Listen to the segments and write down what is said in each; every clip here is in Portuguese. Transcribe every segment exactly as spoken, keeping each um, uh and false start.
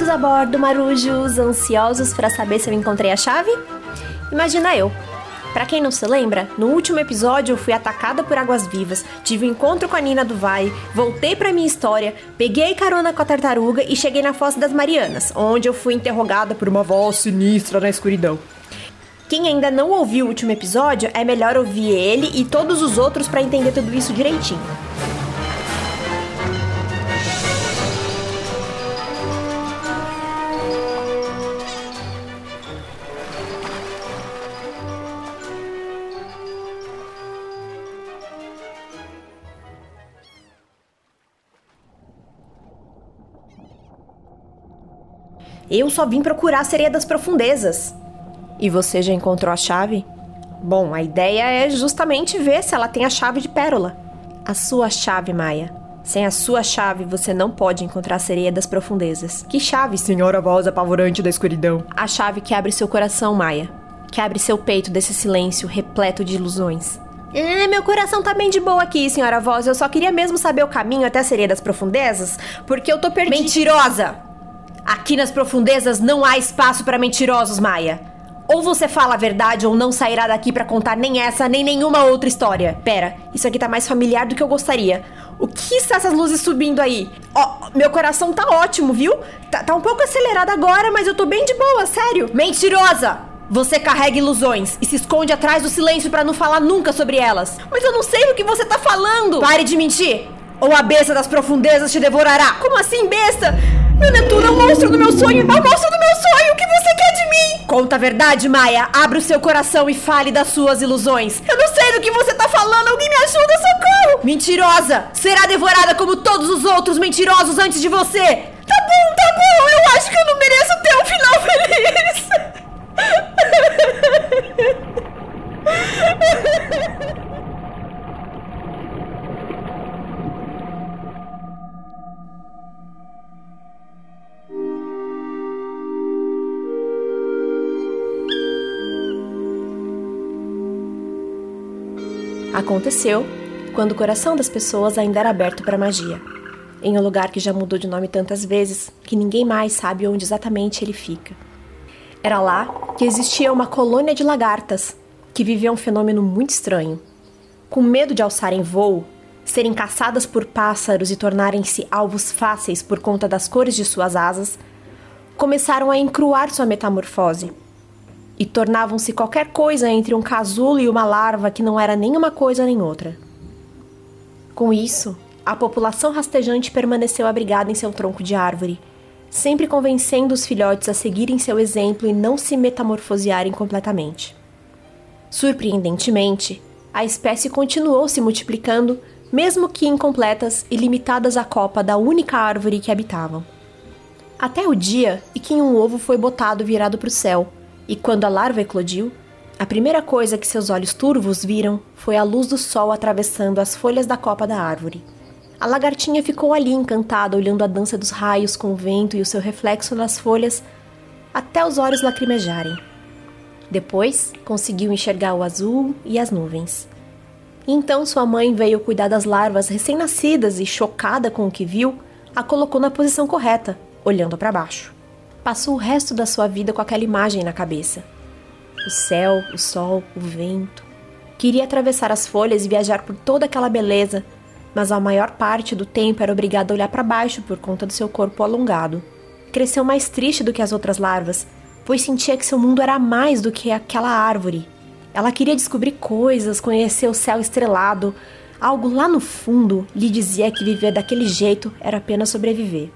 Bem-vindos a bordo, marujos, ansiosos para saber se eu encontrei a chave? Imagina eu. Pra quem não se lembra, no último episódio eu fui atacada por águas vivas, tive um encontro com a Nina Duvai, voltei pra minha história, peguei carona com a tartaruga e cheguei na Fossa das Marianas, onde eu fui interrogada por uma voz sinistra na escuridão. Quem ainda não ouviu o último episódio, é melhor ouvir ele e todos os outros pra entender tudo isso direitinho. Eu só vim procurar a sereia das profundezas. E você já encontrou a chave? Bom, a ideia é justamente ver se ela tem a chave de pérola. A sua chave, Maia. Sem a sua chave, você não pode encontrar a sereia das profundezas. Que chave, senhora voz apavorante da escuridão? A chave que abre seu coração, Maia. Que abre seu peito desse silêncio repleto de ilusões. É, meu coração tá bem de boa aqui, senhora voz. Eu só queria mesmo saber o caminho até a sereia das profundezas, porque eu tô perdida. Mentirosa! Aqui nas profundezas não há espaço para mentirosos, Maia. Ou você fala a verdade ou não sairá daqui para contar nem essa nem nenhuma outra história. Pera, isso aqui tá mais familiar do que eu gostaria. O que são essas luzes subindo aí? Ó, oh, meu coração tá ótimo, viu? Tá, tá um pouco acelerado agora, mas eu tô bem de boa, sério. Mentirosa! Você carrega ilusões e se esconde atrás do silêncio para não falar nunca sobre elas. Mas eu não sei o que você tá falando! Pare de mentir! Ou a besta das profundezas te devorará. Como assim, besta? Meu Netuno é o monstro do meu sonho! É o monstro do meu sonho! O que você quer de mim? Conta a verdade, Maia! Abra o seu coração e fale das suas ilusões! Eu não sei do que você tá falando! Alguém me ajuda! Socorro! Mentirosa! Será devorada como todos os outros mentirosos antes de você! Tá bom, tá bom! Eu acho que eu não mereço ter um final feliz! Aconteceu quando o coração das pessoas ainda era aberto para magia, em um lugar que já mudou de nome tantas vezes que ninguém mais sabe onde exatamente ele fica. Era lá que existia uma colônia de lagartas que vivia um fenômeno muito estranho. Com medo de alçarem voo, serem caçadas por pássaros e tornarem-se alvos fáceis por conta das cores de suas asas, começaram a encruar sua metamorfose. E tornavam-se qualquer coisa entre um casulo e uma larva que não era nem uma coisa nem outra. Com isso, a população rastejante permaneceu abrigada em seu tronco de árvore, sempre convencendo os filhotes a seguirem seu exemplo e não se metamorfosearem completamente. Surpreendentemente, a espécie continuou se multiplicando, mesmo que incompletas e limitadas à copa da única árvore que habitavam. Até o dia em que um ovo foi botado virado para o céu, e quando a larva eclodiu, a primeira coisa que seus olhos turvos viram foi a luz do sol atravessando as folhas da copa da árvore. A lagartinha ficou ali encantada, olhando a dança dos raios com o vento e o seu reflexo nas folhas, até os olhos lacrimejarem. Depois, conseguiu enxergar o azul e as nuvens. E então sua mãe veio cuidar das larvas recém-nascidas e, chocada com o que viu, a colocou na posição correta, olhando para baixo. Passou o resto da sua vida com aquela imagem na cabeça. O céu, o sol, o vento. Queria atravessar as folhas e viajar por toda aquela beleza, mas a maior parte do tempo era obrigada a olhar para baixo por conta do seu corpo alongado. Cresceu mais triste do que as outras larvas, pois sentia que seu mundo era mais do que aquela árvore. Ela queria descobrir coisas, conhecer o céu estrelado. Algo lá no fundo lhe dizia que viver daquele jeito era apenas sobreviver.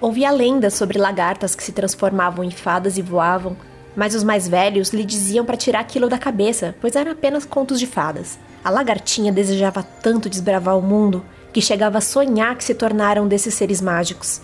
Ouvia lendas sobre lagartas que se transformavam em fadas e voavam, mas os mais velhos lhe diziam para tirar aquilo da cabeça, pois eram apenas contos de fadas. A lagartinha desejava tanto desbravar o mundo que chegava a sonhar que se tornaram desses seres mágicos.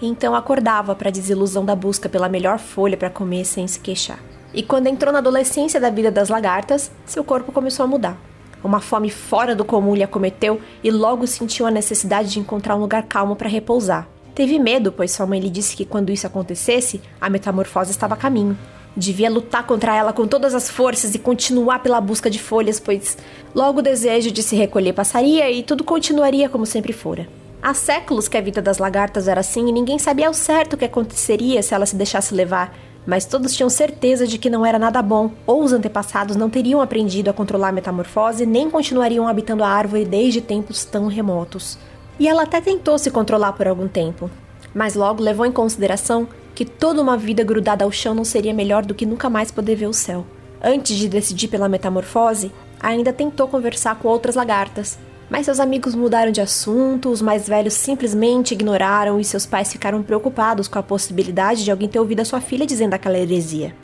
E então acordava para a desilusão da busca pela melhor folha para comer sem se queixar. E quando entrou na adolescência da vida das lagartas, seu corpo começou a mudar. Uma fome fora do comum lhe acometeu e logo sentiu a necessidade de encontrar um lugar calmo para repousar. Teve medo, pois sua mãe lhe disse que quando isso acontecesse, a metamorfose estava a caminho. Devia lutar contra ela com todas as forças e continuar pela busca de folhas, pois logo o desejo de se recolher passaria e tudo continuaria como sempre fora. Há séculos que a vida das lagartas era assim e ninguém sabia ao certo o que aconteceria se ela se deixasse levar, mas todos tinham certeza de que não era nada bom, ou os antepassados não teriam aprendido a controlar a metamorfose nem continuariam habitando a árvore desde tempos tão remotos. E ela até tentou se controlar por algum tempo, mas logo levou em consideração que toda uma vida grudada ao chão não seria melhor do que nunca mais poder ver o céu. Antes de decidir pela metamorfose, ainda tentou conversar com outras lagartas, mas seus amigos mudaram de assunto, os mais velhos simplesmente ignoraram e seus pais ficaram preocupados com a possibilidade de alguém ter ouvido a sua filha dizendo aquela heresia.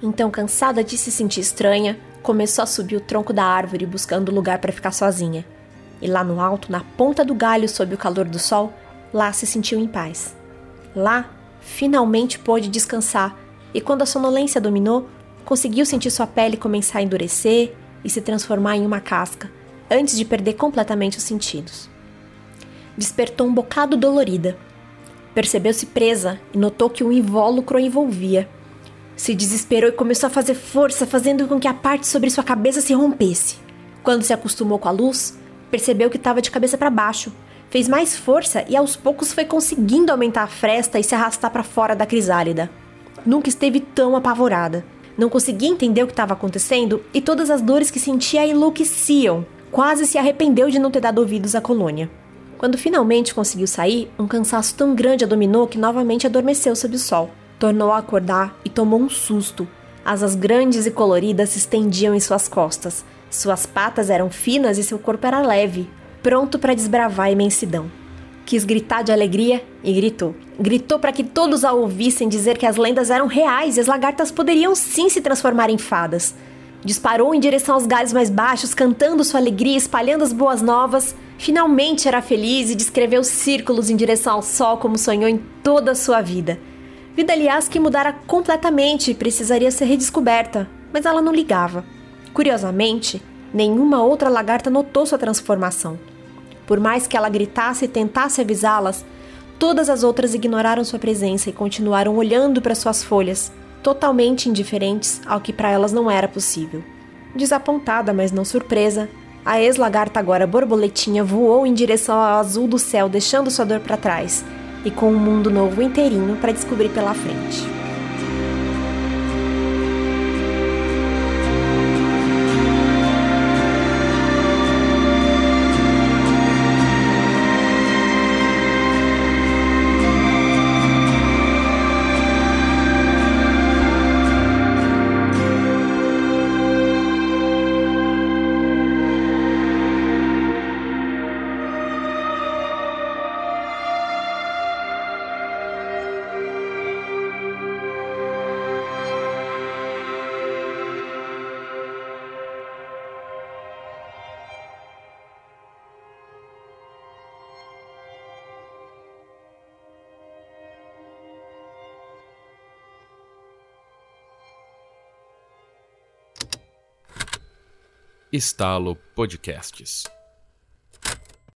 Então, cansada de se sentir estranha, começou a subir o tronco da árvore buscando lugar para ficar sozinha. E lá no alto, na ponta do galho sob o calor do sol, lá se sentiu em paz. Lá, finalmente pôde descansar e quando a sonolência dominou, conseguiu sentir sua pele começar a endurecer e se transformar em uma casca, antes de perder completamente os sentidos. Despertou um bocado dolorida. Percebeu-se presa e notou que um invólucro a envolvia. Se desesperou e começou a fazer força, fazendo com que a parte sobre sua cabeça se rompesse. Quando se acostumou com a luz, percebeu que estava de cabeça para baixo. Fez mais força e aos poucos foi conseguindo aumentar a fresta e se arrastar para fora da crisálida. Nunca esteve tão apavorada. Não conseguia entender o que estava acontecendo e todas as dores que sentia a enlouqueciam. Quase se arrependeu de não ter dado ouvidos à colônia. Quando finalmente conseguiu sair, um cansaço tão grande a dominou que novamente adormeceu sob o sol. Tornou a acordar e tomou um susto. Asas grandes e coloridas se estendiam em suas costas. Suas patas eram finas e seu corpo era leve, pronto para desbravar a imensidão. Quis gritar de alegria e gritou. Gritou para que todos a ouvissem dizer que as lendas eram reais e as lagartas poderiam sim se transformar em fadas. Disparou em direção aos galhos mais baixos, cantando sua alegria, espalhando as boas novas. Finalmente era feliz e descreveu círculos em direção ao sol como sonhou em toda a sua vida. Vida, aliás, que mudara completamente e precisaria ser redescoberta, mas ela não ligava. Curiosamente, nenhuma outra lagarta notou sua transformação. Por mais que ela gritasse e tentasse avisá-las, todas as outras ignoraram sua presença e continuaram olhando para suas folhas, totalmente indiferentes ao que para elas não era possível. Desapontada, mas não surpresa, a ex-lagarta agora borboletinha voou em direção ao azul do céu, deixando sua dor para trás, e com um mundo novo inteirinho para descobrir pela frente. Estalo Podcasts.